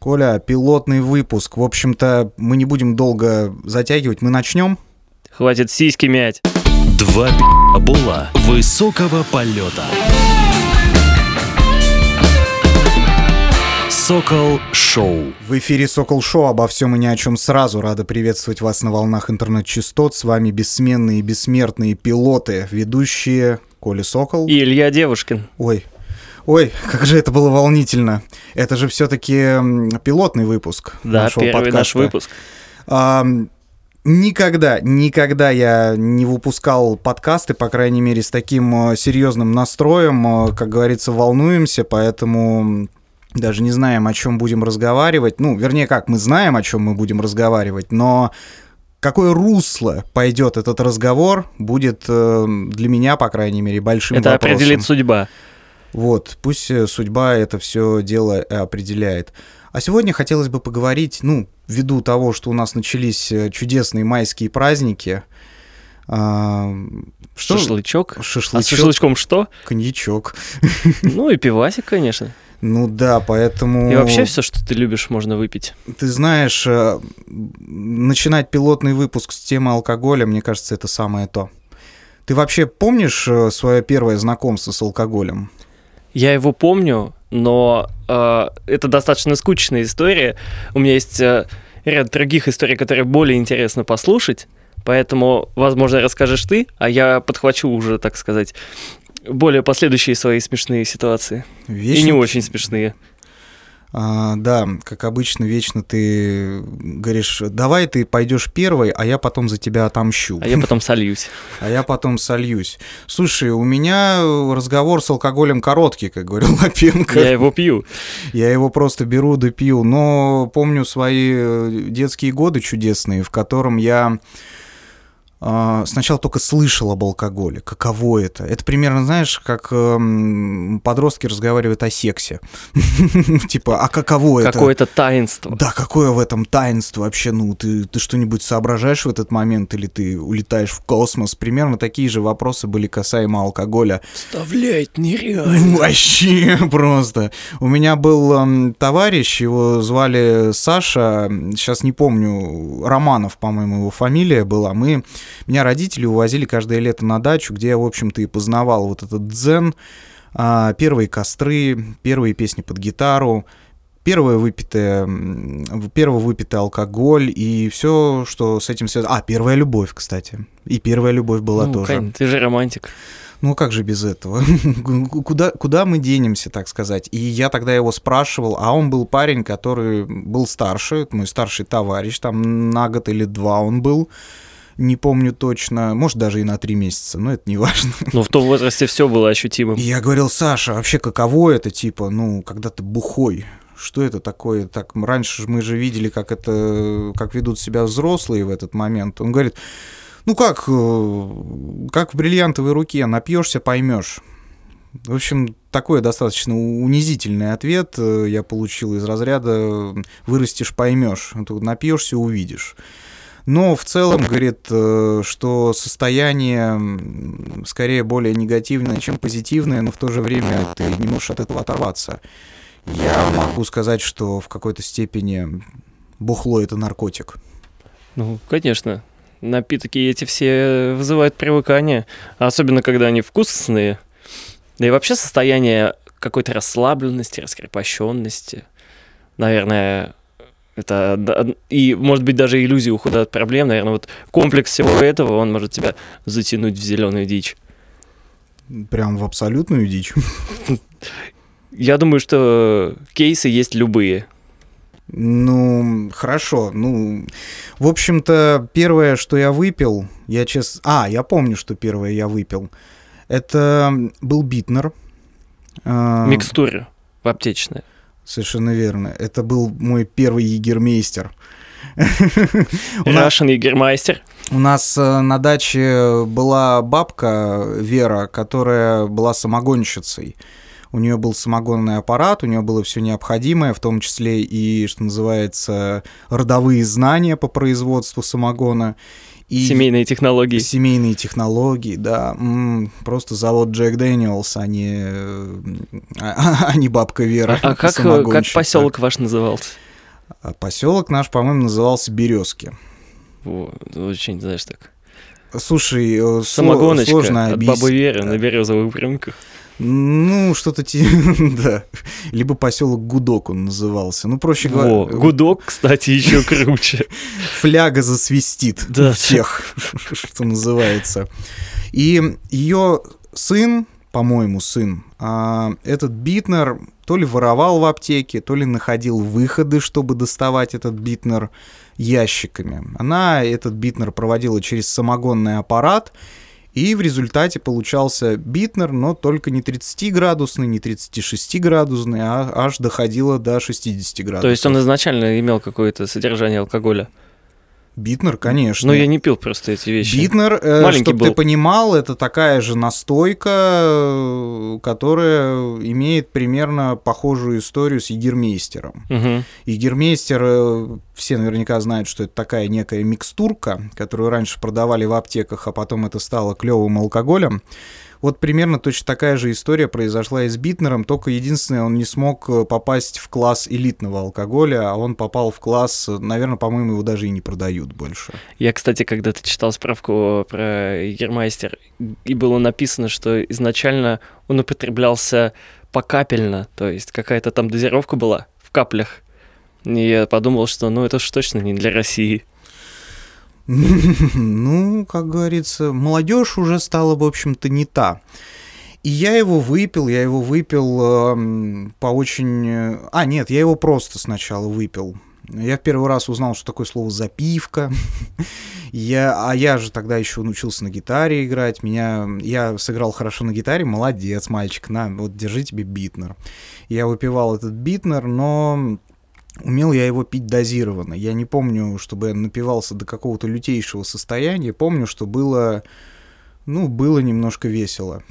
Коля, пилотный выпуск. В общем-то, мы не будем долго затягивать, мы начнем. Хватит сиськи мять. Два пи***була высокого полета. Сокол шоу. В эфире Сокол шоу. Обо всем и ни о чем сразу. Рада приветствовать вас на волнах интернет-частот. С вами бессменные и бессмертные пилоты, ведущие Коля Сокол и Илья Девушкин. Ой, как же это было волнительно. Это же все-таки пилотный выпуск нашего подкаста. Да, первый наш выпуск. Никогда я не выпускал подкасты, по крайней мере, с таким серьезным настроем. Как говорится, волнуемся, поэтому... Даже не знаем, о чем будем разговаривать. Ну, вернее, как, мы знаем, о чем мы будем разговаривать, но какое русло пойдет этот разговор, будет для меня, по крайней мере, большим вопросом. Это определит судьба. Вот, пусть судьба это все дело определяет. А сегодня хотелось бы поговорить, ввиду того, что у нас начались чудесные майские праздники. Шашлычок. А с шашлычком что? Коньячок. Ну и пивасик, конечно. Ну да, поэтому... И вообще все, что ты любишь, можно выпить. Ты знаешь, начинать пилотный выпуск с темы алкоголя, мне кажется, это самое то. Ты вообще помнишь свое первое знакомство с алкоголем? Я его помню, но это достаточно скучная история. У меня есть ряд других историй, которые более интересно послушать, поэтому, возможно, расскажешь ты, а я подхвачу уже, так сказать... более последующие свои смешные ситуации. Вечно... И не очень смешные. Да, как обычно, вечно ты говоришь, давай ты пойдешь первый, а я потом за тебя отомщу. А я потом сольюсь. Слушай, у меня разговор с алкоголем короткий, как говорил Лапенко. Я его пью. Я его просто беру да пью. Но помню свои детские годы чудесные, в котором я... Сначала только слышал об алкоголе, каково это. Это примерно, знаешь, как подростки разговаривают о сексе. Типа, а каково это? Какое-то таинство. Да, какое в этом таинство вообще? Ну, ты что-нибудь соображаешь в этот момент или ты улетаешь в космос? Примерно такие же вопросы были касаемо алкоголя. Вставлять нереально. Вообще просто. У меня был товарищ, его звали Саша, сейчас не помню, Романов, по-моему, его фамилия была. Меня родители увозили каждое лето на дачу, где я, в общем-то, и познавал вот этот дзен, первые костры, первые песни под гитару, первый выпитый алкоголь и все, что с этим связано. Первая любовь, кстати. И первая любовь была тоже. Кань, ты же романтик. Ну, как же без этого? Куда мы денемся, так сказать? И я тогда его спрашивал, а он был парень, который был старше, мой старший товарищ, там на год или два он был. Не помню точно, может, даже и на 3 месяца, но это не важно. Но в том возрасте все было ощутимым. И я говорил, Саша, вообще каково это, когда ты бухой? Что это такое? Так, раньше мы же видели, как ведут себя взрослые в этот момент. Он говорит, как в бриллиантовой руке, напьешься, поймешь. В общем, такой достаточно унизительный ответ я получил из разряда «вырастешь, поймешь, напьешься, увидишь». Но в целом, говорит, что состояние скорее более негативное, чем позитивное, но в то же время ты не можешь от этого оторваться. Я могу сказать, что в какой-то степени бухло – это наркотик. Ну, конечно. Напитки эти все вызывают привыкание, особенно когда они вкусные. Да и вообще состояние какой-то расслабленности, раскрепощенности, наверное... Это, и, может быть, даже иллюзия ухода от проблем, наверное, вот комплекс всего этого, он может тебя затянуть в зеленую дичь. Прям в абсолютную дичь? Я думаю, что кейсы есть любые. Хорошо. В общем-то, первое, что я выпил, я помню, что первое я выпил, это был Биттнер. Микстура аптечная. Совершенно верно. Это был мой первый егермейстер. Russian егермейстер. У нас на даче была бабка Вера, которая была самогонщицей. У нее был самогонный аппарат, у нее было все необходимое, в том числе и, что называется, родовые знания по производству самогона. И Семейные технологии, да. Просто завод Джек Дэниелс, а не бабка Вера. А как поселок ваш назывался? А поселок наш, по-моему, назывался Березки. О, очень, знаешь, так... Слушай, самогоночка сложно объяснить. От бабы Веры на березовых прямках. Ну, что-то да. Либо поселок Гудок он назывался. Ну, проще говоря... Гудок, кстати, еще круче. Фляга засвистит всех, что называется. И ее сын, по-моему, этот Биттнер то ли воровал в аптеке, то ли находил выходы, чтобы доставать этот Биттнер ящиками. Она этот Биттнер проводила через самогонный аппарат, и в результате получался Биттнер, но только не 30-градусный, не 36-градусный, а аж доходило до 60 градусов. То есть он изначально имел какое-то содержание алкоголя? Биттнер, конечно. Но я не пил просто эти вещи. Биттнер, чтобы ты понимал, это такая же настойка, которая имеет примерно похожую историю с егермейстером. Угу. Егермейстер, все наверняка знают, что это такая некая микстурка, которую раньше продавали в аптеках, а потом это стало клёвым алкоголем. Вот примерно точно такая же история произошла и с Биттнером, только единственное, он не смог попасть в класс элитного алкоголя, а он попал в класс, наверное, по-моему, его даже и не продают больше. Я, кстати, когда-то читал справку про Егермейстер, и было написано, что изначально он употреблялся покапельно, то есть какая-то там дозировка была в каплях, и я подумал, что ну это уж точно не для России. Ну, как говорится, молодежь уже стала, в общем-то, не та. И я его выпил по очень... А, нет, я его просто сначала выпил. Я в первый раз узнал, что такое слово «запивка». Я же тогда еще научился на гитаре играть. Я сыграл хорошо на гитаре, молодец, мальчик, на, вот держи тебе Биттнер. Я выпивал этот Биттнер, но... Умел я его пить дозированно. Я не помню, чтобы я напивался до какого-то лютейшего состояния. Помню, что было немножко весело.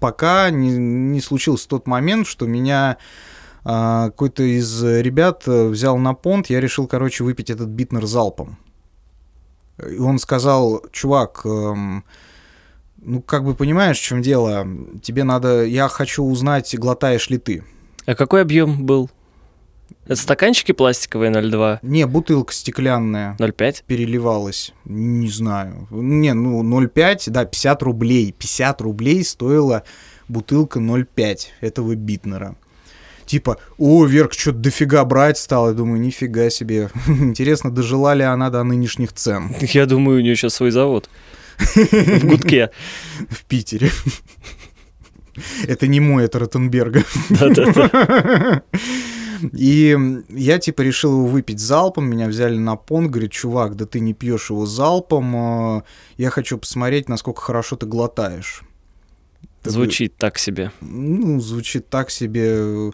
Пока не случился тот момент, что меня какой-то из ребят взял на понт. Я решил, выпить этот Биттнер залпом. И он сказал: чувак... понимаешь, в чем дело? Тебе надо... Я хочу узнать, глотаешь ли ты. А какой объем был? Это стаканчики пластиковые 0,2? Не, бутылка стеклянная. 0,5? Переливалась. Не знаю. 0,5, да, 50 рублей. 50 рублей стоила бутылка 0,5 этого Биттнера. Типа, Верка что-то дофига брать стала. Я думаю, нифига себе. Интересно, дожила ли она до нынешних цен? Я думаю, у нее сейчас свой завод. В Гудке. В Питере. Это не мой, это Ротенберга. Да-да-да. И я, решил его выпить залпом, меня взяли на понт, говорит: чувак, да ты не пьешь его залпом, я хочу посмотреть, насколько хорошо ты глотаешь. Звучит так себе. Звучит так себе.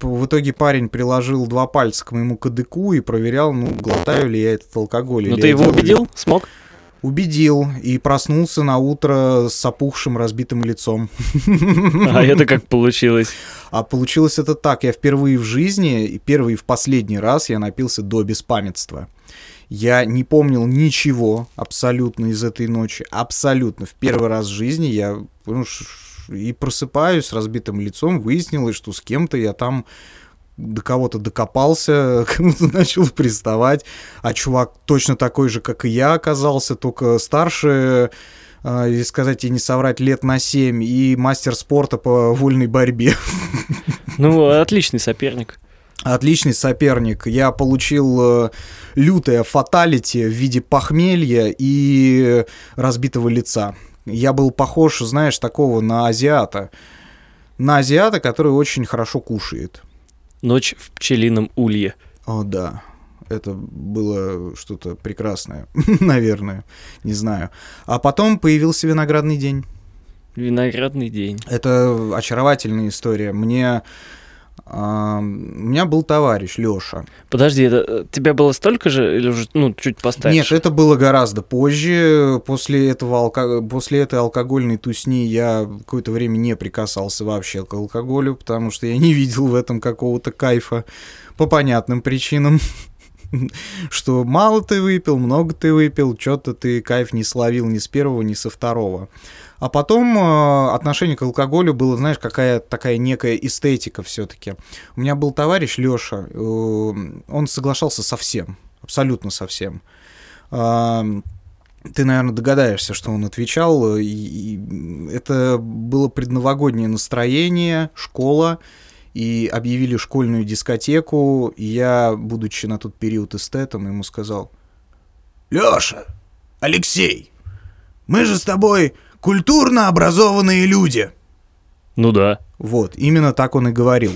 В итоге парень приложил 2 пальца к моему кадыку и проверял, глотаю ли я этот алкоголь. Но ты его убедил? Смог? Убедил и проснулся на утро с опухшим, разбитым лицом. А это как получилось? А получилось это так. Я впервые в жизни, и первый и в последний раз я напился до беспамятства. Я не помнил ничего абсолютно из этой ночи. Абсолютно. В первый раз в жизни я и просыпаюсь с разбитым лицом. Выяснилось, что с кем-то я там... до кого-то докопался, кому-то начал приставать, а чувак точно такой же, как и я, оказался, только старше, и сказать, и не соврать, лет на 7, и мастер спорта по вольной борьбе. Отличный соперник. Отличный соперник. Я получил лютое фаталити в виде похмелья и разбитого лица. Я был похож, знаешь, такого на азиата. На азиата, который очень хорошо кушает. Ночь в пчелином улье. О, да. Это было что-то прекрасное, наверное. Не знаю. А потом появился «Виноградный день». «Виноградный день». Это очаровательная история. У меня был товарищ, Лёша. Подожди, тебя было столько же или уже чуть постарше? Нет, это было гораздо позже. После этой алкогольной тусни я какое-то время не прикасался вообще к алкоголю, потому что я не видел в этом какого-то кайфа по понятным причинам. что мало ты выпил, много ты выпил, что-то ты кайф не словил ни с первого, ни со второго. А потом отношение к алкоголю было, знаешь, какая-то такая некая эстетика все-таки. У меня был товарищ Лёша, он соглашался со всем, абсолютно со всем. Ты, наверное, догадаешься, что он отвечал. И это было предновогоднее настроение, школа, и объявили школьную дискотеку. И я, будучи на тот период эстетом, ему сказал: «Лёша, Алексей, мы же с тобой... культурно образованные люди». Ну да. Вот, именно так он и говорил.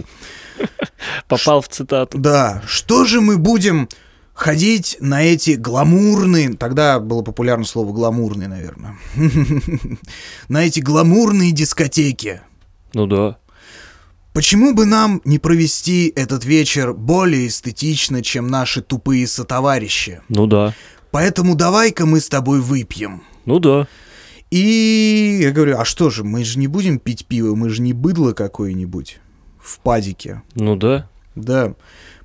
Попал в цитату. Да. Что же мы будем ходить на эти гламурные... Тогда было популярно слово «гламурные», наверное. На эти гламурные дискотеки. Ну да. Почему бы нам не провести этот вечер более эстетично, чем наши тупые сотоварищи? Ну да. Поэтому давай-ка мы с тобой выпьем. Ну да. И я говорю: а что же, мы же не будем пить пиво, мы же не быдло какое-нибудь в падике. Ну да. Да.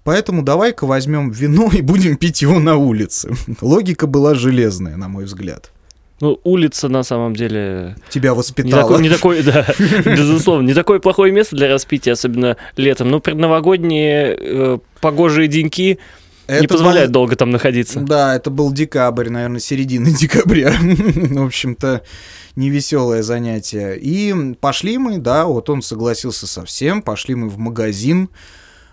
Поэтому давай-ка возьмем вино и будем пить его на улице. Логика была железная, на мой взгляд. Ну, улица на самом деле... Тебя воспитала. Не такое, да, безусловно, не такое плохое место для распития, особенно летом. Но предновогодние погожие деньки... Это не позволяет долго там находиться. Да, это был декабрь, наверное, середина декабря. В общем-то, невеселое занятие. И пошли мы, да, вот он согласился со всем, пошли мы в магазин.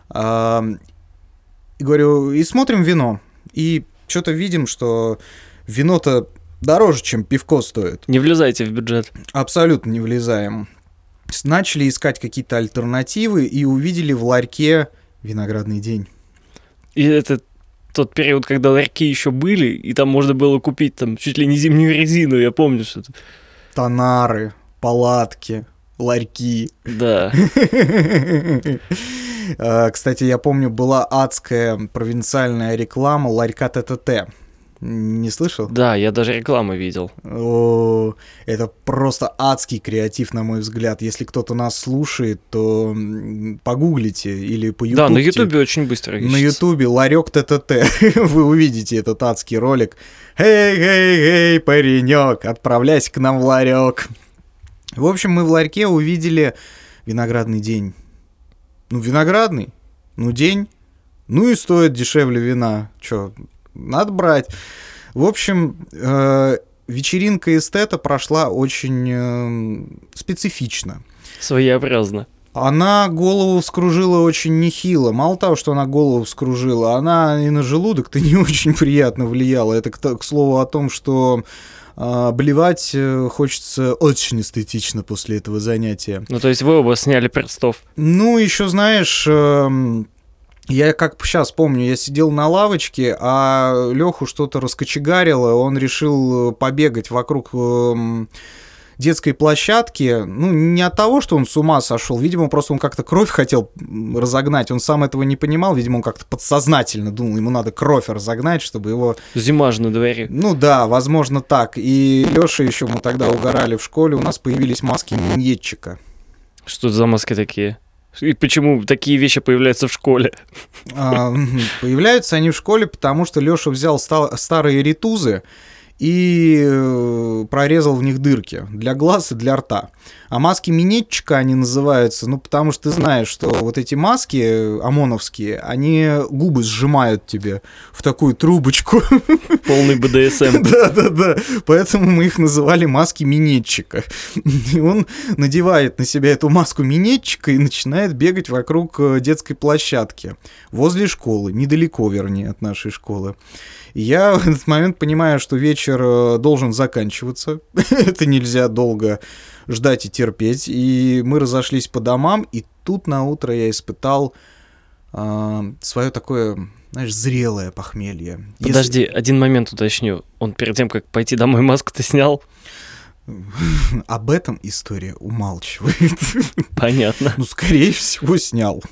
Говорю, и смотрим вино. И что-то видим, что вино-то дороже, чем пивко стоит. Не влезайте в бюджет. Абсолютно не влезаем. Начали искать какие-то альтернативы и увидели в ларьке «Виноградный день». И это тот период, когда ларьки еще были, и там можно было купить там чуть ли не зимнюю резину, я помню, что это. Тонары, палатки, ларьки. Да. Кстати, я помню, была адская провинциальная реклама ларька ТТТ. Не слышал? Да, я даже рекламу видел. О, это просто адский креатив, на мой взгляд. Если кто-то нас слушает, то погуглите или по Ютубе. Да, на Ютубе очень быстро ищется. На Ютубе ларек ТТТ. Вы увидите этот адский ролик. Эй, паренек, отправляйся к нам в ларек. В общем, мы в ларьке увидели «Виноградный день». Ну, виноградный, ну, день, ну и стоит дешевле вина. Чё? Надо брать. В общем, вечеринка эстета прошла очень специфично. Своеобразно. Она голову вскружила очень нехило. Мало того, что она голову вскружила, она и на желудок-то не очень приятно влияла. Это, к слову, о том, что блевать хочется очень эстетично после этого занятия. Ну, то есть вы оба сняли перстов. Ну, еще, знаешь... Я как сейчас помню, я сидел на лавочке, а Лёху что-то раскочегарило, он решил побегать вокруг детской площадки. Ну, не от того, что он с ума сошел, видимо, просто он как-то кровь хотел разогнать, он сам этого не понимал, видимо, он как-то подсознательно думал, ему надо кровь разогнать, чтобы его... Зима же на дворе. Ну да, возможно так. И Лёша еще мы тогда угорали в школе, у нас появились маски миньетчика. Что за маски такие? И почему такие вещи появляются в школе? Появляются они в школе, потому что Лёша взял старые ритузы и прорезал в них дырки для глаз и для рта. А маски минетчика они называются, ну, потому что ты знаешь, что вот эти маски ОМОНовские, они губы сжимают тебе в такую трубочку. Полный БДСМ. Да-да-да, поэтому мы их называли маски минетчика. И он надевает на себя эту маску минетчика и начинает бегать вокруг детской площадки. Возле школы, недалеко, вернее, от нашей школы. Я в этот момент понимаю, что вечер должен заканчиваться. Это нельзя долго ждать и терпеть. И мы разошлись по домам, и тут на утро я испытал свое такое, знаешь, зрелое похмелье. Подожди, один момент уточню. Он перед тем, как пойти домой, маску-то снял? Об этом история умалчивает. Понятно. Ну, скорее всего, снял.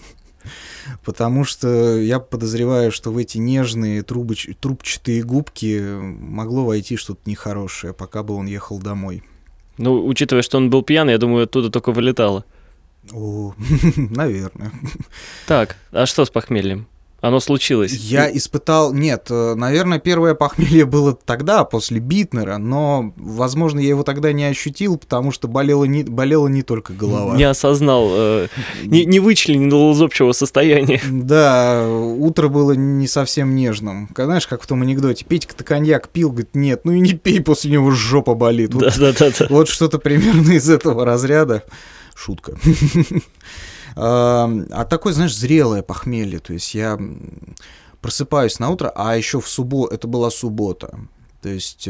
Потому что я подозреваю, что в эти нежные трубчатые губки могло войти что-то нехорошее, пока бы он ехал домой. Ну, учитывая, что он был пьяный, я думаю, оттуда только вылетало. О, наверное. Так, а что с похмельем? Оно случилось. Я испытал... Нет, наверное, первое похмелье было тогда, после Биттнера, но, возможно, я его тогда не ощутил, потому что болела не только голова. Не осознал, не вычленил из общего состояния. Да, утро было не совсем нежным. Знаешь, как в том анекдоте, Петька-то коньяк пил, говорит, нет, ну и не пей, после него жопа болит. Да-да-да. Вот что-то примерно из этого разряда. Шутка. А такое, знаешь, зрелое похмелье. То есть я просыпаюсь на утро, а еще в субботу, это была суббота. То есть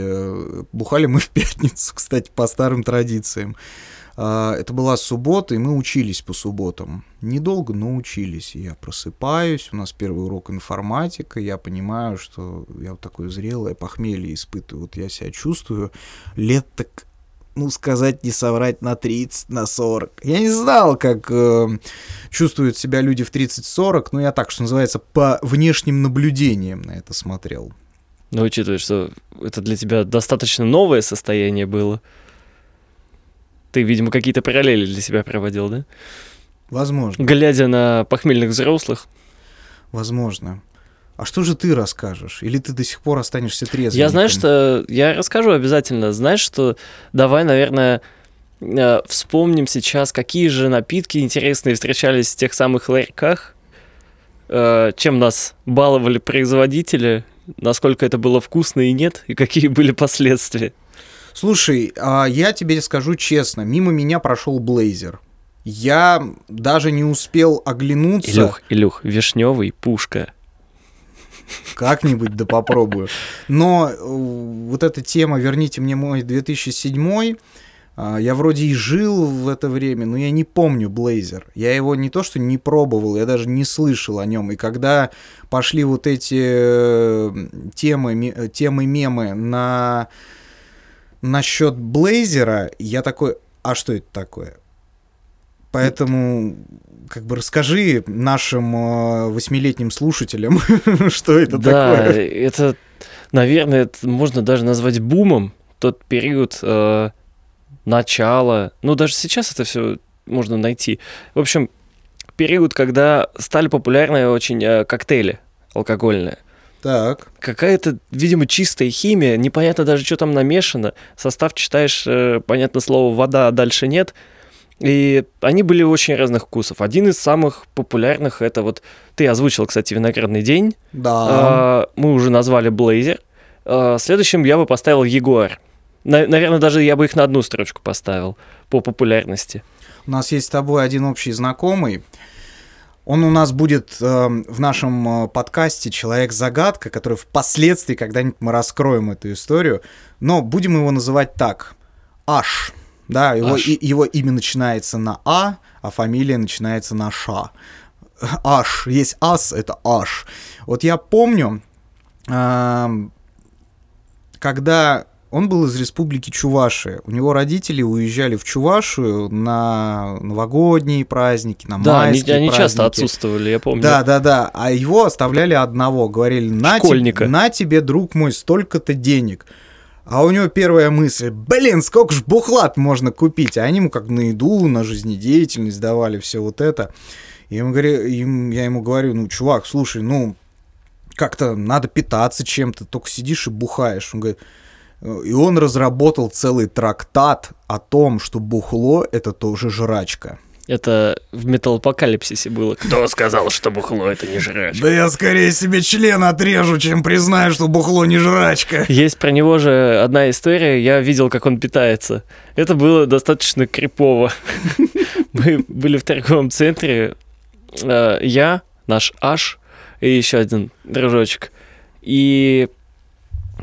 бухали мы в пятницу, кстати, по старым традициям. Это была суббота, и мы учились по субботам. Недолго, но учились. Я просыпаюсь, у нас первый урок информатика, я понимаю, что я вот такое зрелое похмелье испытываю. Вот я себя чувствую лет так... Ну, сказать, не соврать, на 30, на 40. Я не знал, как чувствуют себя люди в 30-40, но я так, что называется, по внешним наблюдениям на это смотрел. Но учитывая, что это для тебя достаточно новое состояние было, ты, видимо, какие-то параллели для себя проводил, да? Возможно. Глядя на похмельных взрослых? Возможно. А что же ты расскажешь? Или ты до сих пор останешься трезвым? Я знаю, что... Я расскажу обязательно. Знаешь, что... Давай, наверное, вспомним сейчас, какие же напитки интересные встречались в тех самых ларьках, чем нас баловали производители, насколько это было вкусно и нет, и какие были последствия. Слушай, я тебе скажу честно, мимо меня прошел Blazer. Я даже не успел оглянуться... Илюх, вишневый, пушка... Как-нибудь да попробую. Но вот эта тема «Верните мне мой 2007-й», я вроде и жил в это время, но я не помню Blazer. Я его не то что не пробовал, я даже не слышал о нем. И когда пошли вот эти темы-мемы насчет Blazer, я такой, а что это такое? Поэтому... Как бы расскажи нашим 8-летним слушателям, что это такое. Да, это, наверное, это можно даже назвать бумом, тот период начала. Ну, даже сейчас это все можно найти. В общем, период, когда стали популярны очень коктейли алкогольные. Так. Какая-то, видимо, чистая химия, непонятно даже, что там намешано. Состав читаешь, понятно, слово «вода», а дальше нет. И они были очень разных вкусов. Один из самых популярных — это вот... Ты озвучил, кстати, «Виноградный день». Да. Мы уже назвали «Blazer». Следующим я бы поставил «Jaguar». Наверное, даже я бы их на одну строчку поставил по популярности. У нас есть с тобой один общий знакомый. Он у нас будет в нашем подкасте «Человек-загадка», который впоследствии когда-нибудь мы раскроем эту историю. Но будем его называть так. «Аш». Да, его имя начинается на а фамилия начинается на ша. Аш. Есть ас, это аш. Вот я помню, когда он был из республики Чувашия, у него родители уезжали в Чувашию на новогодние праздники, на майские праздники. Да, они часто отсутствовали, я помню. Да. А его оставляли одного. Говорили, на тебе, друг мой, столько-то денег. А у него первая мысль, сколько ж бухлат можно купить? А они ему как на еду, на жизнедеятельность давали, все вот это. И я ему говорю, чувак, слушай, как-то надо питаться чем-то, только сидишь и бухаешь. Он говорит, и он разработал целый трактат о том, что бухло – это тоже жрачка. Это в металлопокалипсисе было. Кто сказал, что бухло — это не жрачка? Да я скорее себе член отрежу, чем признаю, что бухло не жрачка. Есть про него же одна история. Я видел, как он питается. Это было достаточно крипово. Мы были в торговом центре. Я, наш Аш и еще один дружочек. И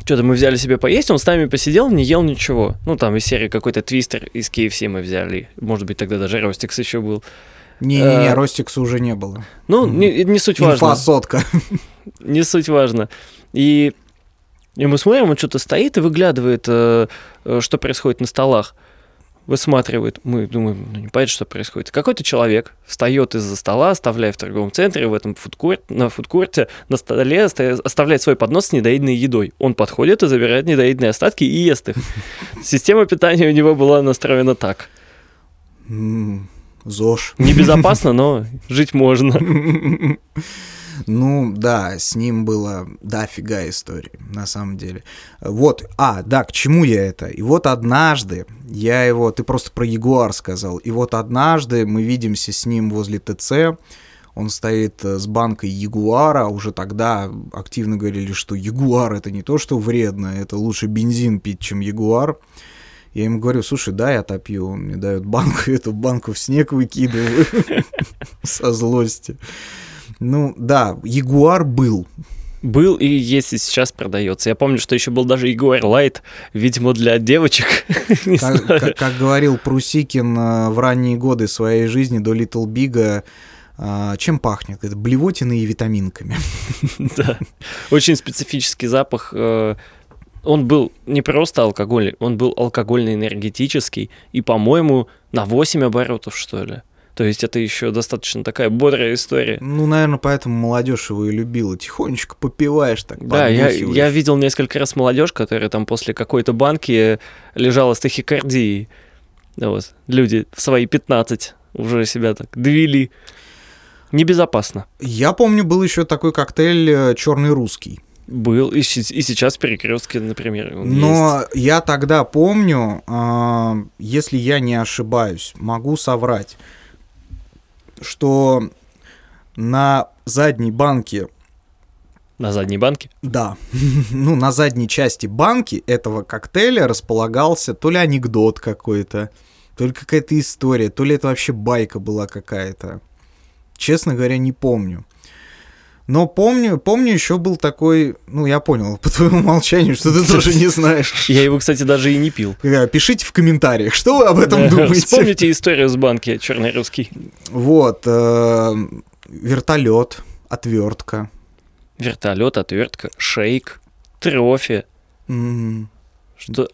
что-то мы взяли себе поесть, он с нами посидел, не ел ничего. Там из серии какой-то твистер из KFC мы взяли. Может быть, тогда даже Ростикс еще был. Не, Ростикса уже не было. Не суть важно. Инфа-сотка. Не суть важно. И мы смотрим, он что-то стоит и выглядывает, что происходит на столах. Высматривает. Мы думаем, не понятно, что происходит. Какой-то человек встает из-за стола, оставляя в торговом центре, в этом фудкорте, на столе оставляет свой поднос с недоеденной едой. Он подходит и забирает недоеденные остатки и ест их. Система питания у него была настроена так. ЗОЖ. Небезопасно, но жить можно. Ну, да, с ним было дофига истории, на самом деле. Вот, да, к чему я это? И вот однажды я его... Ты просто про Ягуар сказал. И вот однажды мы видимся с ним возле ТЦ. Он стоит с банкой Ягуара. Уже тогда активно говорили, что Ягуар — это не то, что вредно, это лучше бензин пить, чем Ягуар. Я ему говорю: слушай, да, я топью. Он мне дает банку, эту банку в снег выкидываю со злости. Ну да, Ягуар был. Был и есть, и сейчас продается. Я помню, что еще был даже Ягуар Лайт, видимо, для девочек. Как говорил Прусикин в ранние годы своей жизни до Литл Бига, чем пахнет? Это блевотиной и витаминками. Да, очень специфический запах. Он был не просто алкогольный, он был алкогольно-энергетический и, по-моему, на 8 оборотов, что ли. То есть это еще достаточно такая бодрая история. Ну, наверное, поэтому молодежь его и любила. Тихонечко попиваешь так, да, я видел несколько раз молодежь, которая там после какой-то банки лежала с тахикардией. Да вот, люди в свои 15 уже себя так довели. Небезопасно. Я помню, был еще такой коктейль «Черный русский». Был, и сейчас Перекрестки, например. Но есть. Я тогда помню, если я не ошибаюсь, могу соврать, что на задней банке... На задней банке? Да. Ну, на задней части банки этого коктейля располагался то ли анекдот какой-то, то ли какая-то история, то ли это вообще байка была какая-то. Честно говоря, не помню. Но помню, еще был такой... Ну, я понял по твоему молчанию, что ты тоже не знаешь. Я его, кстати, даже и не пил. Пишите в комментариях, что вы об этом думаете. Вспомните историю с банки «Черный русский». Вот. Вертолет, отвертка. Вертолет, отвертка, шейк, трофи. Что?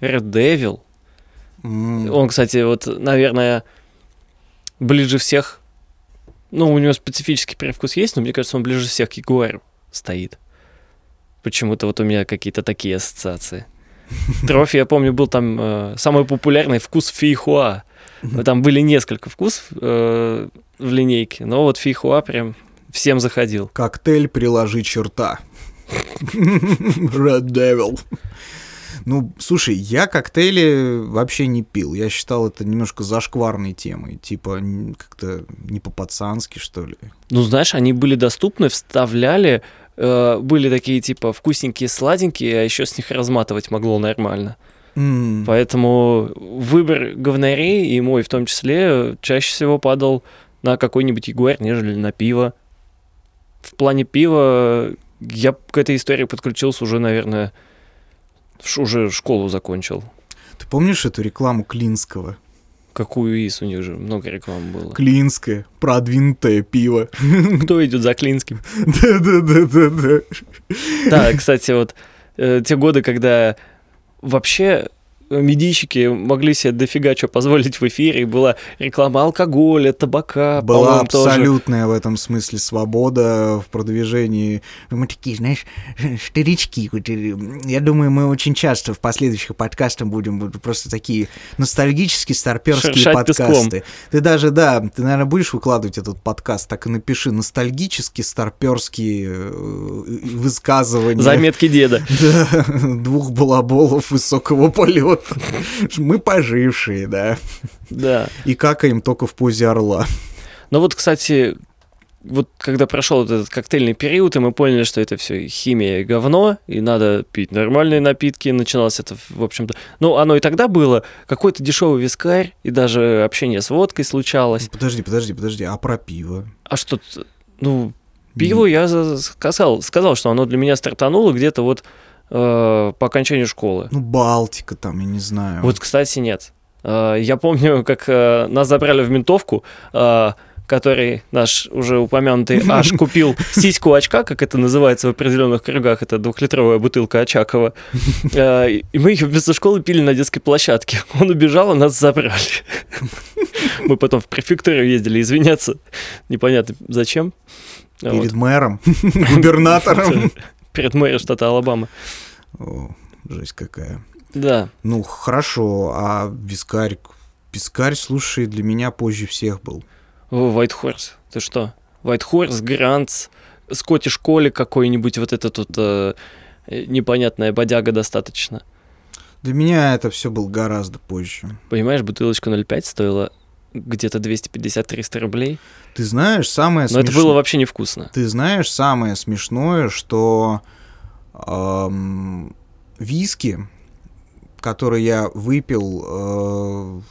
Red Devil. Он, кстати, вот, наверное, ближе всех... Ну, у него специфический привкус есть, но мне кажется, он ближе всех к Ягуару стоит. Почему-то вот у меня какие-то такие ассоциации. Трофи, я помню, был там самый популярный вкус фейхуа. Там были несколько вкусов в линейке, но вот фейхуа прям всем заходил. Коктейль «Приложи черта». Red Devil. Ну, слушай, я коктейли вообще не пил. Я считал это немножко зашкварной темой. Типа как-то не по-пацански, что ли. Ну, знаешь, они были доступны, вставляли. Были такие типа вкусненькие, сладенькие, а еще с них разматывать могло нормально. Поэтому выбор говнарей, и мой в том числе, чаще всего падал на какой-нибудь Ягуар, нежели на пиво. В плане пива я к этой истории подключился уже, наверное... Уже школу закончил. Ты помнишь эту рекламу Клинского? Какую из? У них же много рекламы было. Клинское, продвинутое пиво. Кто идет за Клинским? Да. Да, кстати, вот те годы, когда вообще медийщики могли себе дофига чего позволить в эфире, была реклама алкоголя, табака. Была абсолютная тоже в этом смысле свобода в продвижении. Мы такие, знаешь, старички. Я думаю, мы очень часто в последующих подкастах будем просто такие ностальгические старперские шершать подкасты. Песком. Ты даже, да, ты, наверное, будешь выкладывать этот подкаст, так и напиши: ностальгические старперские высказывания. Заметки деда. Да, двух балаболов высокого полета. Мы пожившие, да. Да. И какаем только в позе орла. Ну вот, кстати, вот когда прошел этот коктейльный период, и мы поняли, что это все химия и говно, и надо пить нормальные напитки, начиналось это, в общем-то... Ну, оно и тогда было, какой-то дешевый вискарь, и даже общение с водкой случалось. Подожди, а про пиво? А что, ну, пиво я сказал, что оно для меня стартануло где-то вот по окончанию школы. Ну, Балтика там, я не знаю. Вот, кстати, нет. Я помню, как нас забрали в ментовку, который наш уже упомянутый Аш купил сиську очка, как это называется в определенных кругах, это 2-литровая бутылка Очакова. И мы ее вместо школы пили на детской площадке. Он убежал, а нас забрали. Мы потом в префектуру ездили извиняться. Непонятно зачем. Перед мэром, губернатором. Перед мэром штата Алабама. О, жесть какая. Да. Ну, хорошо, а вискарь? Вискарь, слушай, для меня позже всех был. Whitehorse, ты что? Whitehorse, Grants, Скоттиш-Колли какой-нибудь, вот это тут непонятная бодяга достаточно. Для меня это все было гораздо позже. Понимаешь, бутылочка 0,5 стоила где-то 250-300 рублей. Ты знаешь, самое смешное... Но это было вообще невкусно. Ты знаешь, самое смешное, что виски, которые я выпил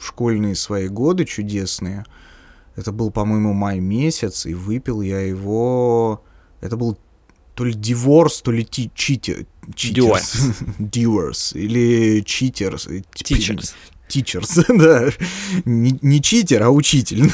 в школьные свои годы чудесные, это был, по-моему, май месяц, и выпил я его... Это был то ли Диворс, то ли Диворс. Или Читерс. Тичерс, да. Не читер, а учитель.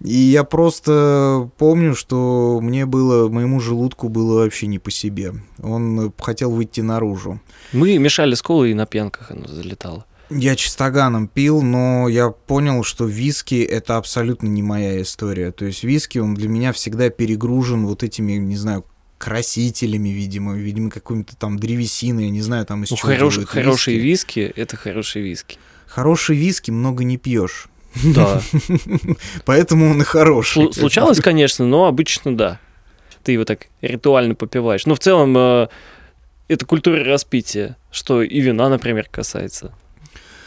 И я просто помню, что мне было, моему желудку было вообще не по себе. Он хотел выйти наружу. Мы мешали с колой, и на пьянках оно залетало. Я чистоганом пил, но я понял, что виски – это абсолютно не моя история. То есть виски, он для меня всегда перегружен вот этими, не знаю, красителями, видимо, какой-то там древесиной, я не знаю, там из чего делают виски. Хорошие виски – это хорошие виски. Хорошие виски много не пьешь. Да. Поэтому он и хороший. Случалось, конечно, но обычно да. Ты его так ритуально попиваешь. Но в целом это культура распития, что и вина, например, касается.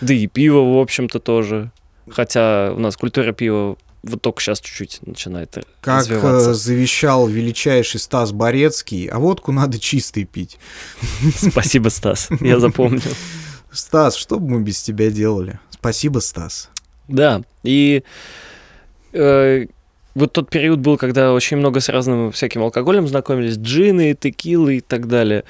Да и пиво, в общем-то, тоже. Хотя у нас культура пива вот только сейчас чуть-чуть начинает развиваться. Как завещал величайший Стас Борецкий, а водку надо чистой пить. Спасибо, Стас, я запомнил. Стас, что бы мы без тебя делали? Спасибо, Стас. Да, и вот тот период был, когда очень много с разным всяким алкоголем знакомились, джины, текилы и так далее.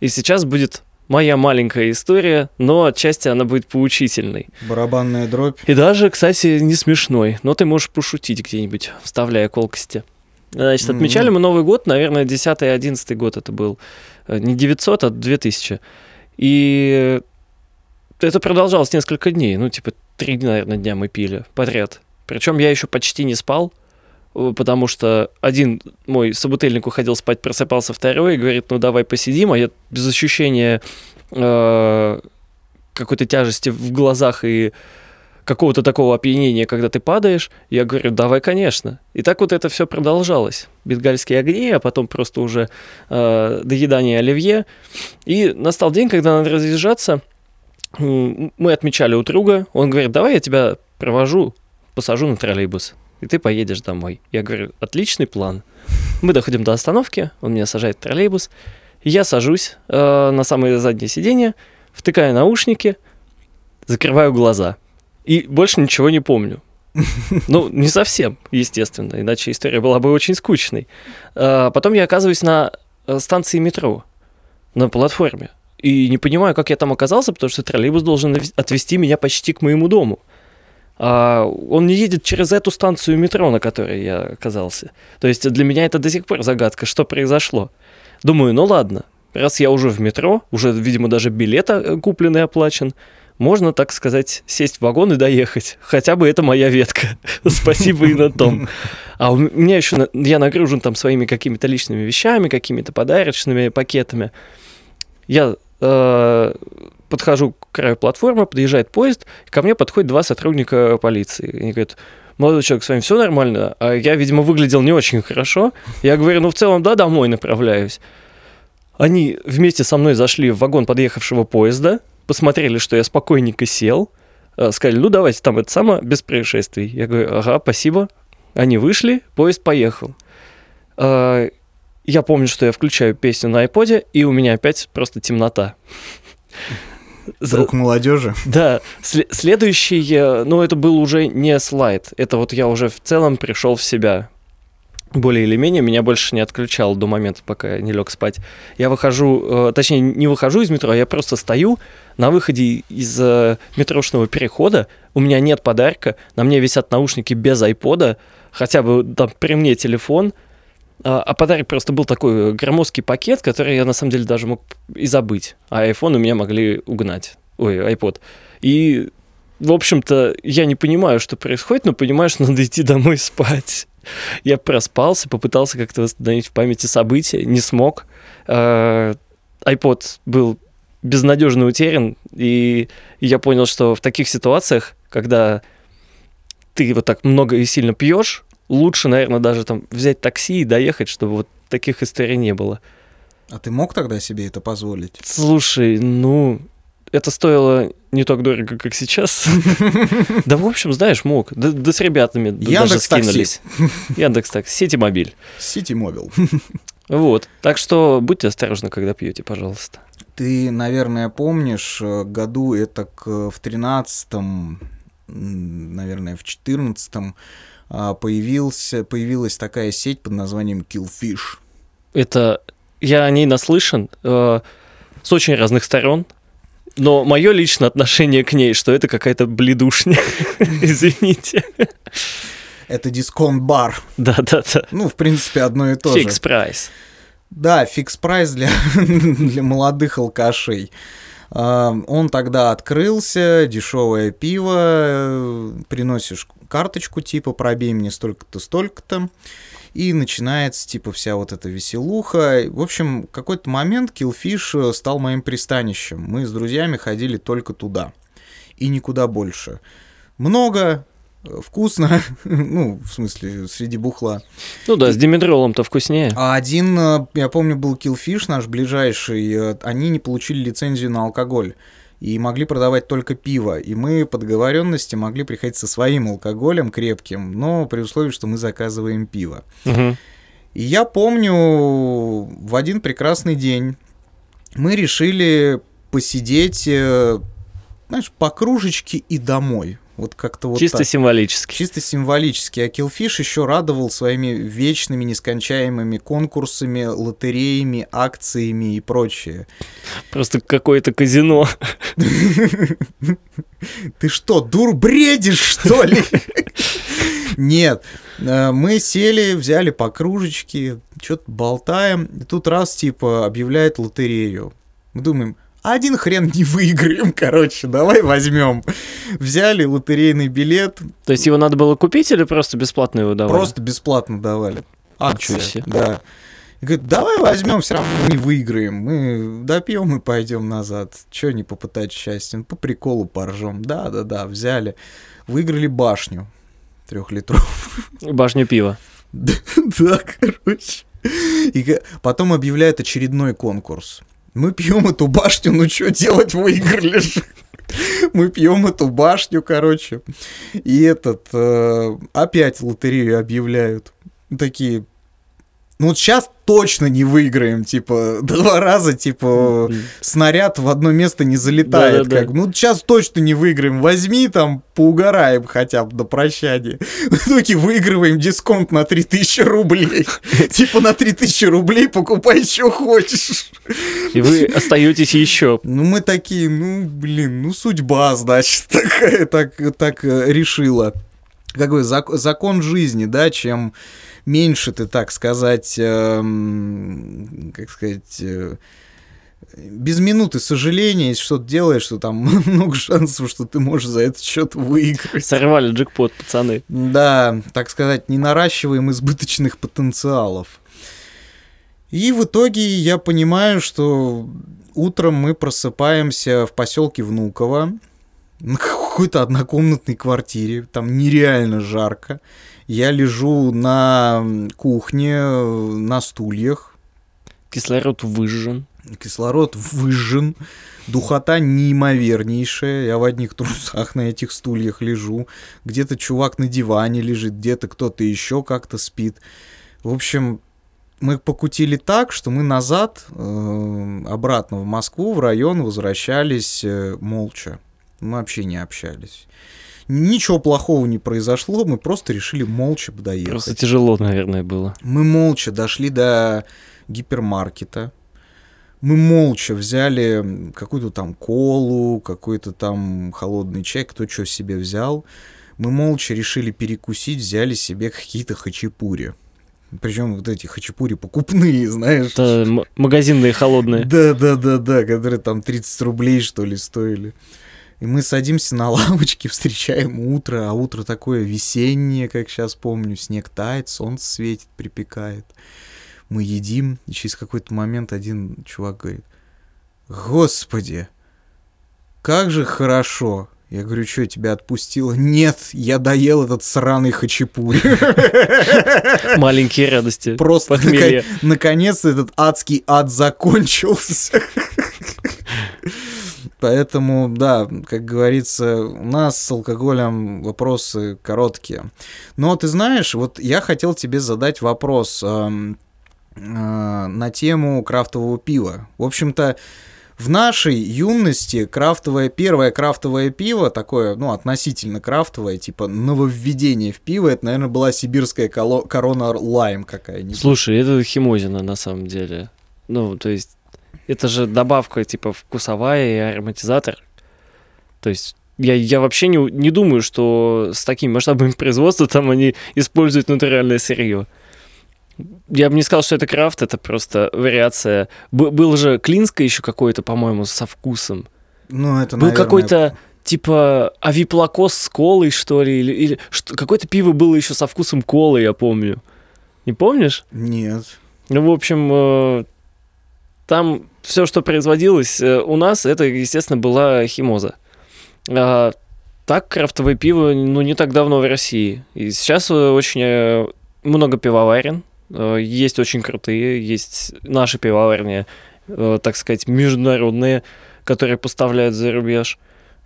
И сейчас будет... Моя маленькая история, но отчасти она будет поучительной. Барабанная дробь. И даже, кстати, не смешной, но ты можешь пошутить где-нибудь, вставляя колкости. Значит, отмечали мы Новый год, наверное, 10-11 год это был. Не 900, а 2000. И это продолжалось несколько дней. Ну, типа, 3, наверное, дня мы пили подряд. Причем я еще почти не спал, потому что один мой собутыльник уходил спать, просыпался второй и говорит, ну давай посидим, а я без ощущения какой-то тяжести в глазах и какого-то такого опьянения, когда ты падаешь, я говорю, давай, конечно. И так вот это все продолжалось. Бенгальские огни, а потом просто уже доедание оливье. И настал день, когда надо разъезжаться. Мы отмечали у друга, он говорит, давай я тебя провожу, посажу на троллейбус. И ты поедешь домой. Я говорю, отличный план. Мы доходим до остановки, он меня сажает в троллейбус, я сажусь на самое заднее сиденье, втыкаю наушники, закрываю глаза. И больше ничего не помню. Ну, не совсем, естественно, иначе история была бы очень скучной. Потом я оказываюсь на станции метро, на платформе. И не понимаю, как я там оказался, потому что троллейбус должен отвезти меня почти к моему дому. Он не едет через эту станцию метро, на которой я оказался. То есть для меня это до сих пор загадка, что произошло. Думаю, ну ладно, раз я уже в метро, уже, видимо, даже билет куплен и оплачен, можно, так сказать, сесть в вагон и доехать. Хотя бы это моя ветка. Спасибо и на том. А у меня еще, я нагружен там своими какими-то личными вещами, какими-то подарочными пакетами. Я... подхожу к краю платформы, подъезжает поезд, и ко мне подходят два сотрудника полиции. Они говорят, молодой человек, с вами все нормально? А я, видимо, выглядел не очень хорошо. Я говорю, ну, в целом, да, домой направляюсь. Они вместе со мной зашли в вагон подъехавшего поезда, посмотрели, что я спокойненько сел, сказали, ну, давайте там это самое, без происшествий. Я говорю, ага, спасибо. Они вышли, поезд поехал. Я помню, что я включаю песню на айподе, и у меня опять просто темнота. Друг молодежи. Да, следующий, ну это был уже не слайд, это вот я уже в целом пришел в себя, более или менее, меня больше не отключал до момента, пока я не лег спать. Я выхожу, точнее не выхожу из метро, а я просто стою на выходе из метрошного перехода, у меня нет подарка, на мне висят наушники без айпода, хотя бы там при мне телефон. А подарок просто был такой громоздкий пакет, который я, на самом деле, даже мог и забыть. А iPhone у меня могли угнать. Ой, iPod. И, в общем-то, я не понимаю, что происходит, но понимаю, что надо идти домой спать. Я проспался, попытался как-то восстановить в памяти события, не смог. iPod был безнадежно утерян, и я понял, что в таких ситуациях, когда ты вот так много и сильно пьешь, лучше, наверное, даже там взять такси и доехать, чтобы вот таких историй не было. А ты мог тогда себе это позволить? Слушай, ну, это стоило не так дорого, как сейчас. Да, в общем, знаешь, мог. Да с ребятами даже скинулись. Яндекс.Такси, Ситимобиль. Ситимобил. Вот, так что будьте осторожны, когда пьете, пожалуйста. Ты, наверное, помнишь, году это в 13-м, наверное, в 14-м появилась такая сеть под названием Killfish. Это... Я о ней наслышан с очень разных сторон, но мое личное отношение к ней, что это какая-то бледушня, извините. Это дисконт-бар. Да-да-да. Ну, в принципе, одно и то же. Фикс-прайс. Да, фикс-прайс для молодых алкашей. Он тогда открылся, дешевое пиво, приносишь карточку типа «пробей мне столько-то, столько-то». И начинается, типа, вся вот эта веселуха. В общем, в какой-то момент Killfish стал моим пристанищем. Мы с друзьями ходили только туда. И никуда больше. Много, вкусно, ну, в смысле, среди бухла. Ну да, с димедролом-то вкуснее. А один, я помню, был Killfish наш ближайший. Они не получили лицензию на алкоголь. И могли продавать только пиво. И мы по договоренности могли приходить со своим алкоголем крепким, но при условии, что мы заказываем пиво. Угу. И я помню, в один прекрасный день мы решили посидеть, знаешь, по кружечке и домой. Вот как-то вот чисто так. Символически. Чисто символически. А Killfish еще радовал своими вечными, нескончаемыми конкурсами, лотереями, акциями и прочее. Просто какое-то казино. Ты что, дур, бредишь, что ли? Нет. Мы сели, взяли по кружечке, что-то болтаем. И тут раз, типа, объявляет лотерею. Мы думаем... Один хрен не выиграем, короче, давай возьмем. Взяли лотерейный билет. То есть его надо было купить или просто бесплатно его давали? Просто бесплатно давали. Акция, да. И говорит, давай возьмем, все равно не выиграем. Мы допьем и пойдем назад. Че не попытать счастьем? По приколу поржем. Да, взяли. Выиграли башню 3-литровую. Башню пива. Да, короче. И потом объявляют очередной конкурс. Мы пьем эту башню, ну что делать, выиграли же. Мы пьем эту башню, короче. И опять лотерею объявляют. Такие, ну вот сейчас точно не выиграем, типа, 2 раза, типа, снаряд в одно место не залетает. Да-да-да. Ну сейчас точно не выиграем, возьми там, поугараем хотя бы до прощания. В итоге выигрываем дисконт на 3000 рублей. Типа на 3000 рублей покупай, что хочешь. И вы остаетесь еще. Ну, мы такие, судьба, значит, такая, так решила. Какой закон жизни, да, чем меньше ты, так сказать, без минуты сожаления, если что-то делаешь, что там много шансов, что ты можешь за этот счет выиграть. Сорвали джекпот, пацаны. Да, так сказать, не наращиваем избыточных потенциалов. И в итоге я понимаю, что утром мы просыпаемся в поселке Внуково, на какой-то однокомнатной квартире, там нереально жарко. Я лежу на кухне, на стульях. Кислород выжжен, духота неимовернейшая, я в одних трусах на этих стульях лежу, где-то чувак на диване лежит, где-то кто-то еще как-то спит. В общем... Мы покутили так, что мы назад, обратно в Москву, в район возвращались молча. Мы вообще не общались. Ничего плохого не произошло, мы просто решили молча доехать. Просто тяжело, наверное, было. Мы молча дошли до гипермаркета. Мы молча взяли какую-то там колу, какой-то там холодный чай, кто что себе взял. Мы молча решили перекусить, взяли себе какие-то хачапури. Причем вот эти хачапури покупные, знаешь. Это магазинные холодные. Да, которые там 30 рублей, что ли, стоили. И мы садимся на лавочке, встречаем утро, а утро такое весеннее, как сейчас помню. Снег тает, солнце светит, припекает. Мы едим, и через какой-то момент один чувак говорит: «Господи, как же хорошо! Я говорю, что, тебя отпустило? Нет, я доел этот сраный хачапури. Маленькие радости. Просто наконец-то этот адский ад закончился. Поэтому, да, как говорится, у нас с алкоголем вопросы короткие. Но ты знаешь, вот я хотел тебе задать вопрос на тему крафтового пива. В общем-то, в нашей юности первое крафтовое пиво, такое, ну, относительно крафтовое, типа нововведение в пиво, это, наверное, была Сибирская корона лайм какая-нибудь. Слушай, это химозина на самом деле. Ну, то есть... Это же добавка типа вкусовая и ароматизатор. То есть я вообще не думаю, что с такими масштабами производства там они используют натуральное сырье. Я бы не сказал, что это крафт, это просто вариация. Был же Клинское еще какое-то, по-моему, со вкусом. Ну, это, наверное... Был какой-то типа авиплакос с колой, что ли, или какое-то пиво было еще со вкусом колы, я помню. Не помнишь? Нет. Ну, в общем... Там все, что производилось у нас, это, естественно, была химоза. А так крафтовое пиво, ну, не так давно в России. И сейчас очень много пивоварен. Есть очень крутые, есть наши пивоварни, так сказать, международные, которые поставляют за рубеж.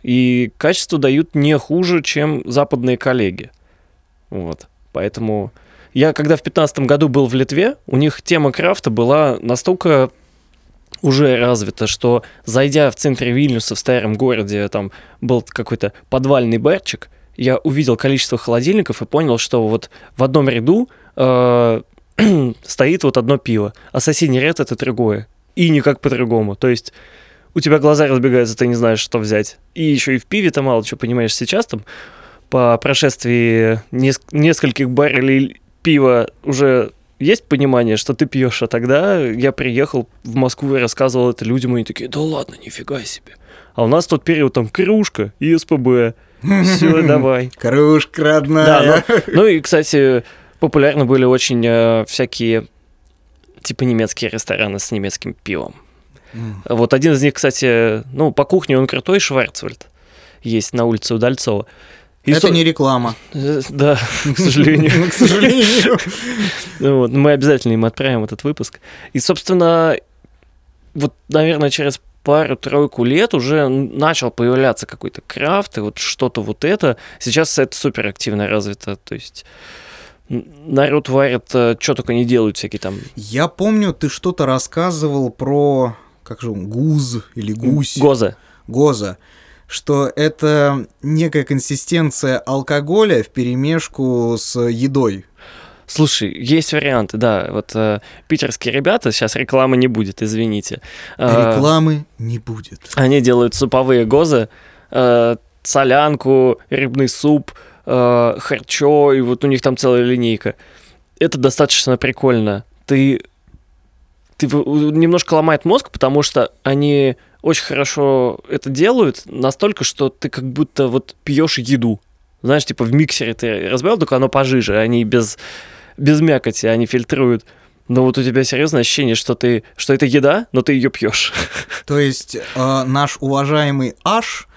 И качество дают не хуже, чем западные коллеги. Вот, поэтому... Я, когда в 2015 году был в Литве, у них тема крафта была настолько... уже развито, что, зайдя в центре Вильнюса, в старом городе, там был какой-то подвальный барчик, я увидел количество холодильников и понял, что вот в одном ряду стоит вот одно пиво, а соседний ряд — это другое. И никак по-другому. То есть у тебя глаза разбегаются, ты не знаешь, что взять. И еще и в пиве-то мало чего понимаешь. Сейчас там по прошествии нескольких баррелей пива уже... Есть понимание, что ты пьешь, а тогда я приехал в Москву и рассказывал это людям, и они такие, да ладно, нифига себе. А у нас в тот период там кружка и СПБ, все, давай. Кружка родная. Да, ну и, кстати, популярны были очень всякие, типа, немецкие рестораны с немецким пивом. Вот один из них, кстати, ну, по кухне он крутой, Шварцвальд, есть на улице Удальцова. Это не реклама. Да, к сожалению. К сожалению. Мы обязательно им отправим этот выпуск. И, собственно, вот, наверное, через пару-тройку лет уже начал появляться какой-то крафт, и вот что-то вот это. Сейчас это супер активно развито. То есть народ варит, что только не делают всякие там... Я помню, ты что-то рассказывал про, как же он, гуз или гусь. Гоза. Что это некая консистенция алкоголя вперемешку с едой. Слушай, есть варианты, да. Вот питерские ребята, сейчас рекламы не будет, извините. Рекламы не будет. Они делают суповые гозы, солянку, рыбный суп, харчо, и вот у них там целая линейка. Это достаточно прикольно. Ты немножко ломает мозг, потому что они... очень хорошо это делают, настолько, что ты как будто вот пьешь еду. Знаешь, типа в миксере ты разбавил, только оно пожиже, они без мякоти, они фильтруют. Но вот у тебя серьезное ощущение, что это еда, но ты ее пьешь. То есть наш уважаемый Аш,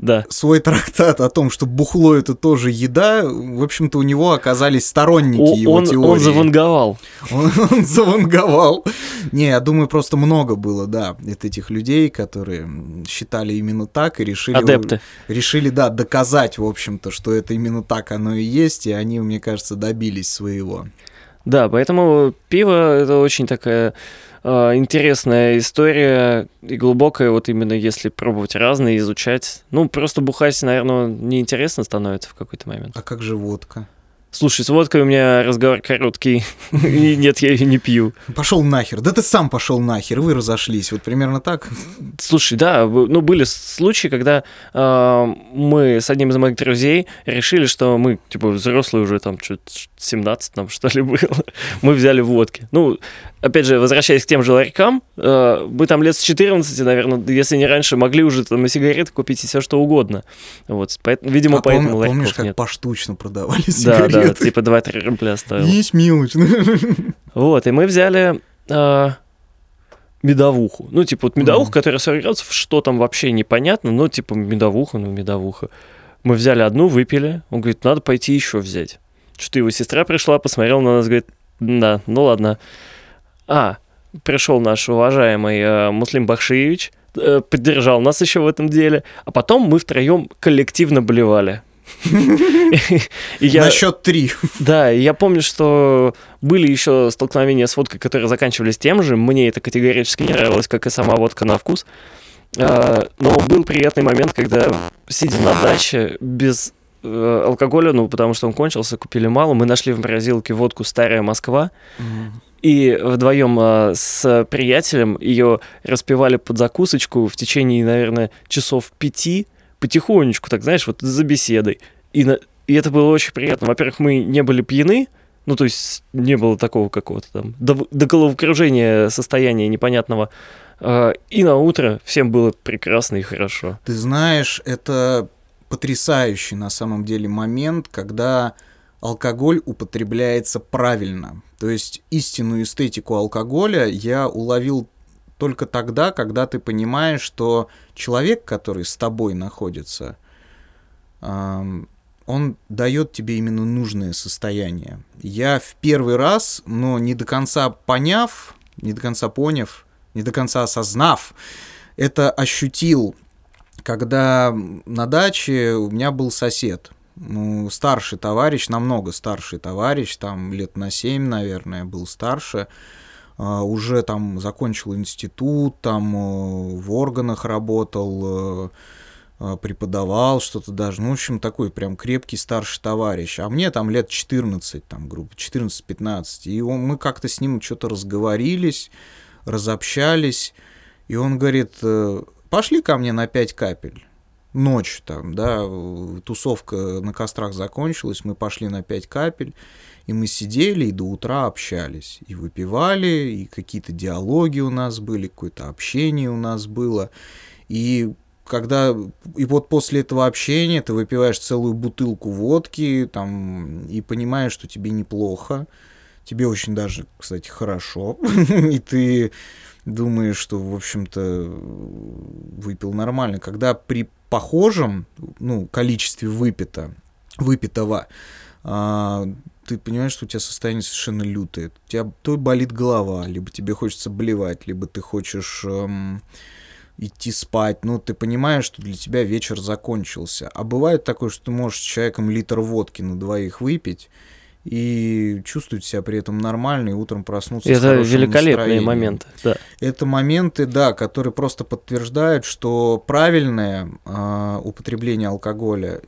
да, свой трактат о том, что бухло — это тоже еда, в общем-то, у него оказались сторонники его теории. Он заванговал. Он заванговал. Не, я думаю, просто много было, да, от этих людей, которые считали именно так и решили... Адепты. Решили, да, доказать, в общем-то, что это именно так оно и есть, и они, мне кажется, добились своего. Да, поэтому пиво — это очень такая... интересная история и глубокая, вот именно если пробовать разные, изучать. Ну, просто бухать, наверное, неинтересно становится в какой-то момент. А как же водка? Слушай, с водкой у меня разговор короткий, и нет, я ее не пью. Пошел нахер, да ты сам пошел нахер, вы разошлись, вот примерно так. Слушай, да, ну, были случаи, когда мы с одним из моих друзей решили, что мы, типа, взрослые уже, там, 17 нам, что ли, было, мы взяли водки. Ну, опять же, возвращаясь к тем же ларькам, мы там лет с 14, наверное, если не раньше, могли уже там и сигареты купить, и все что угодно. Вот, видимо, поэтому ларьков нет. Помнишь, как поштучно продавали сигареты? Да, типа 2-3 рубля стоило. Есть мелочь. Вот, и мы взяли медовуху. Ну, типа, вот медовуха, которая 40 градусов, что там вообще непонятно, но, типа, медовуха, ну, медовуха. Мы взяли одну, выпили. Он говорит, надо пойти еще взять. Что-то его сестра пришла, посмотрела на нас, говорит, да, ну ладно. Пришел наш уважаемый Муслим Бахшиевич, поддержал нас еще в этом деле. А потом мы втроем коллективно болевали. На счет 3. Да, я помню, что были еще столкновения с водкой, которые заканчивались тем же. Мне это категорически не нравилось, как и сама водка на вкус. Но был приятный момент, когда, сидя на даче, без алкоголя, ну, потому что он кончился, купили мало, мы нашли в морозилке водку «Старая Москва». И вдвоем с приятелем ее распивали под закусочку в течение, наверное, часов 5, потихонечку, так знаешь, вот за беседой. И это было очень приятно. Во-первых, мы не были пьяны, ну, то есть не было такого какого-то там до головокружения состояния непонятного. И на утро всем было прекрасно и хорошо. Ты знаешь, это потрясающий на самом деле момент, когда алкоголь употребляется правильно. То есть истинную эстетику алкоголя я уловил только тогда, когда ты понимаешь, что человек, который с тобой находится, он дает тебе именно нужное состояние. Я в первый раз, но не до конца осознав, это ощутил, когда на даче у меня был сосед. Ну, старший товарищ, намного старший товарищ, там лет на 7, наверное, был старше, уже там закончил институт, там в органах работал, преподавал что-то даже, ну, в общем, такой прям крепкий старший товарищ, а мне там лет 14, там, грубо, 14-15, и мы как-то с ним что-то разговорились, разобщались, и он говорит, пошли ко мне на 5 капель. Ночь там, да, тусовка на кострах закончилась, мы пошли на 5 капель, и мы сидели и до утра общались, и выпивали, и какие-то диалоги у нас были, какое-то общение у нас было, и вот после этого общения ты выпиваешь целую бутылку водки, там, и понимаешь, что тебе неплохо, тебе очень даже, кстати, хорошо, и ты думаешь, что, в общем-то, выпил нормально, когда при похожем, ну, количестве выпитого, ты понимаешь, что у тебя состояние совершенно лютое. У тебя то болит голова, либо тебе хочется блевать, либо ты хочешь идти спать. Ну, ты понимаешь, что для тебя вечер закончился. А бывает такое, что ты можешь с человеком литр водки на двоих выпить и чувствовать себя при этом нормально, и утром проснуться с хорошим настроением. Это великолепные моменты, да. Это моменты, да, которые просто подтверждают, что правильное употребление алкоголя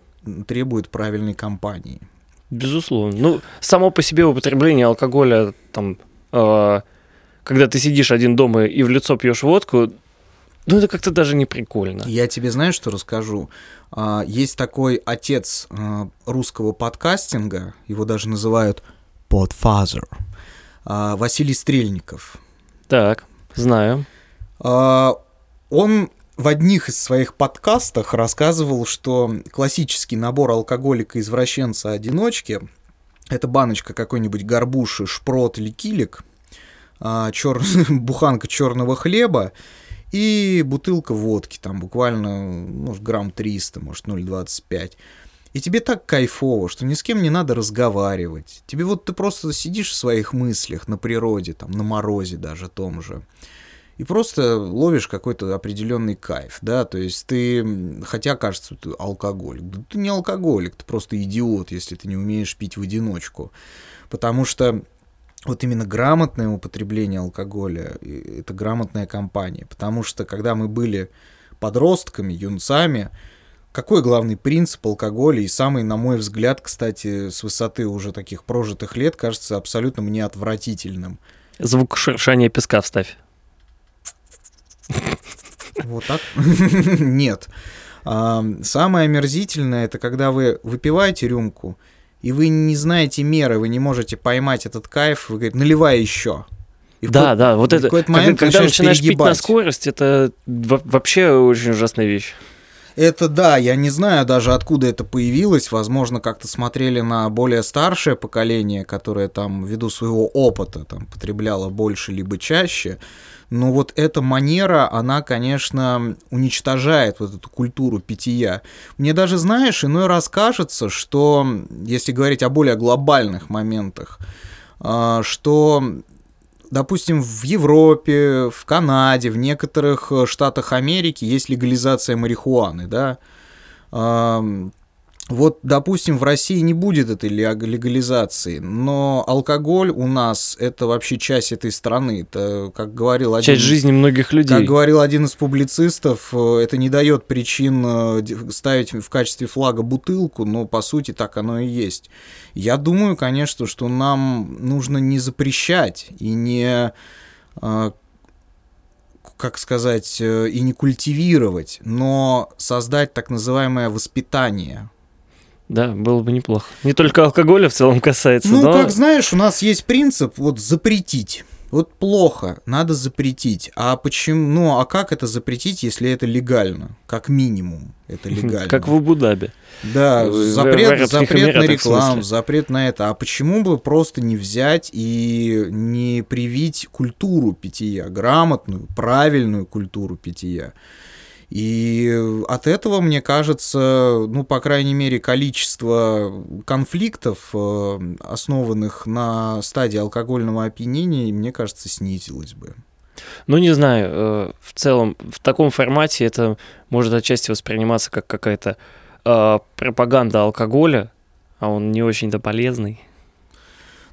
требует правильной компании. Безусловно. Ну, само по себе употребление алкоголя, там, когда ты сидишь один дома и в лицо пьешь водку, ну, это как-то даже не прикольно. Я тебе, знаешь, что расскажу? Есть такой отец русского подкастинга, его даже называют Podfather, Василий Стрельников. Так, знаю. Он в одних из своих подкастах рассказывал, что классический набор алкоголика-извращенца-одиночки – это баночка какой-нибудь горбуши, шпрот или килик, буханка черного хлеба, и бутылка водки, там буквально, может, грамм 300, может, 0,25. И тебе так кайфово, что ни с кем не надо разговаривать. Тебе вот ты просто сидишь в своих мыслях на природе, там, на морозе даже том же, и просто ловишь какой-то определенный кайф, да, то есть ты, хотя кажется, ты алкоголик. Да ты не алкоголик, ты просто идиот, если ты не умеешь пить в одиночку. Потому что вот именно грамотное употребление алкоголя – это грамотная компания. Потому что, когда мы были подростками, юнцами, какой главный принцип алкоголя и самый, на мой взгляд, кстати, с высоты уже таких прожитых лет, кажется абсолютно мне отвратительным. Звук шуршания песка вставь. Вот так? Нет. Самое омерзительное – это когда вы выпиваете рюмку, и вы не знаете меры, вы не можете поймать этот кайф, вы говорите, наливай еще. Да, вот это, когда начинаешь перегибать. Пить на скорость, это вообще очень ужасная вещь. Это да, я не знаю даже, откуда это появилось. Возможно, как-то смотрели на более старшее поколение, которое там ввиду своего опыта там потребляло больше либо чаще. Но вот эта манера, она, конечно, уничтожает вот эту культуру питья. Мне даже, знаешь, иной раз кажется, что, если говорить о более глобальных моментах, что, допустим, в Европе, в Канаде, в некоторых штатах Америки есть легализация марихуаны, да, вот, допустим, в России не будет этой легализации, но алкоголь у нас это вообще часть этой страны. Это, как говорил один, часть жизни многих людей. Как говорил один из публицистов, это не дает причин ставить в качестве флага бутылку, но по сути так оно и есть. Я думаю, конечно, что нам нужно не запрещать и не, как сказать, и не культивировать, но создать так называемое воспитание. Да, было бы неплохо. Не только алкоголя в целом касается, ну, но... как знаешь, у нас есть принцип вот запретить. Вот плохо, надо запретить. А почему? Ну, а как это запретить, если это легально? Как минимум это легально. Как в Абу-Даби. Да, запрет на рекламу, запрет на это. А почему бы просто не взять и не привить культуру питья, грамотную, правильную культуру питья? И от этого, мне кажется, ну, по крайней мере, количество конфликтов, основанных на стадии алкогольного опьянения, мне кажется, снизилось бы. Ну, не знаю, в целом, в таком формате это может отчасти восприниматься как какая-то пропаганда алкоголя, а он не очень-то полезный.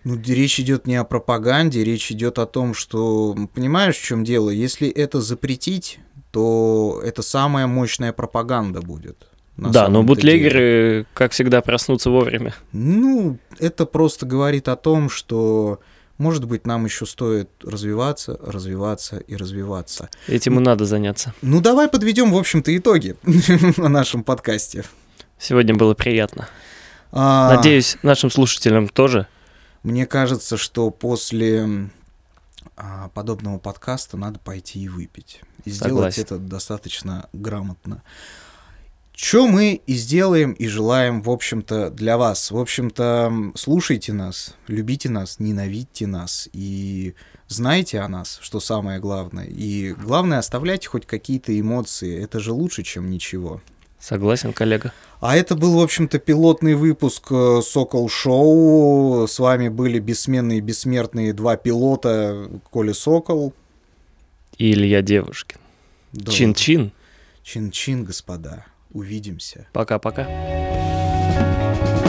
Ну, речь идет не о пропаганде, речь идет о том, что, понимаешь, в чем дело, если это запретить, то это самая мощная пропаганда будет. Да, но бутлегеры, как всегда, проснутся вовремя. Ну, это просто говорит о том, что, может быть, нам еще стоит развиваться, развиваться и развиваться. Этим и надо заняться. Ну, давай подведем, в общем-то, итоги на нашем подкасте. Сегодня было приятно. Надеюсь, нашим слушателям тоже. Мне кажется, что после подобного подкаста надо пойти и выпить. И сделать это достаточно грамотно. Что мы и сделаем, и желаем, в общем-то, для вас. В общем-то, слушайте нас, любите нас, ненавидьте нас. И знайте о нас, что самое главное. И главное, оставляйте хоть какие-то эмоции. Это же лучше, чем ничего. Согласен, коллега. А это был, в общем-то, пилотный выпуск «Сокол шоу». С вами были бессменные и бессмертные два пилота, Коля Сокол и Илья Девушкин. Да. Чин-чин. Чин-чин, господа. Увидимся. Пока-пока.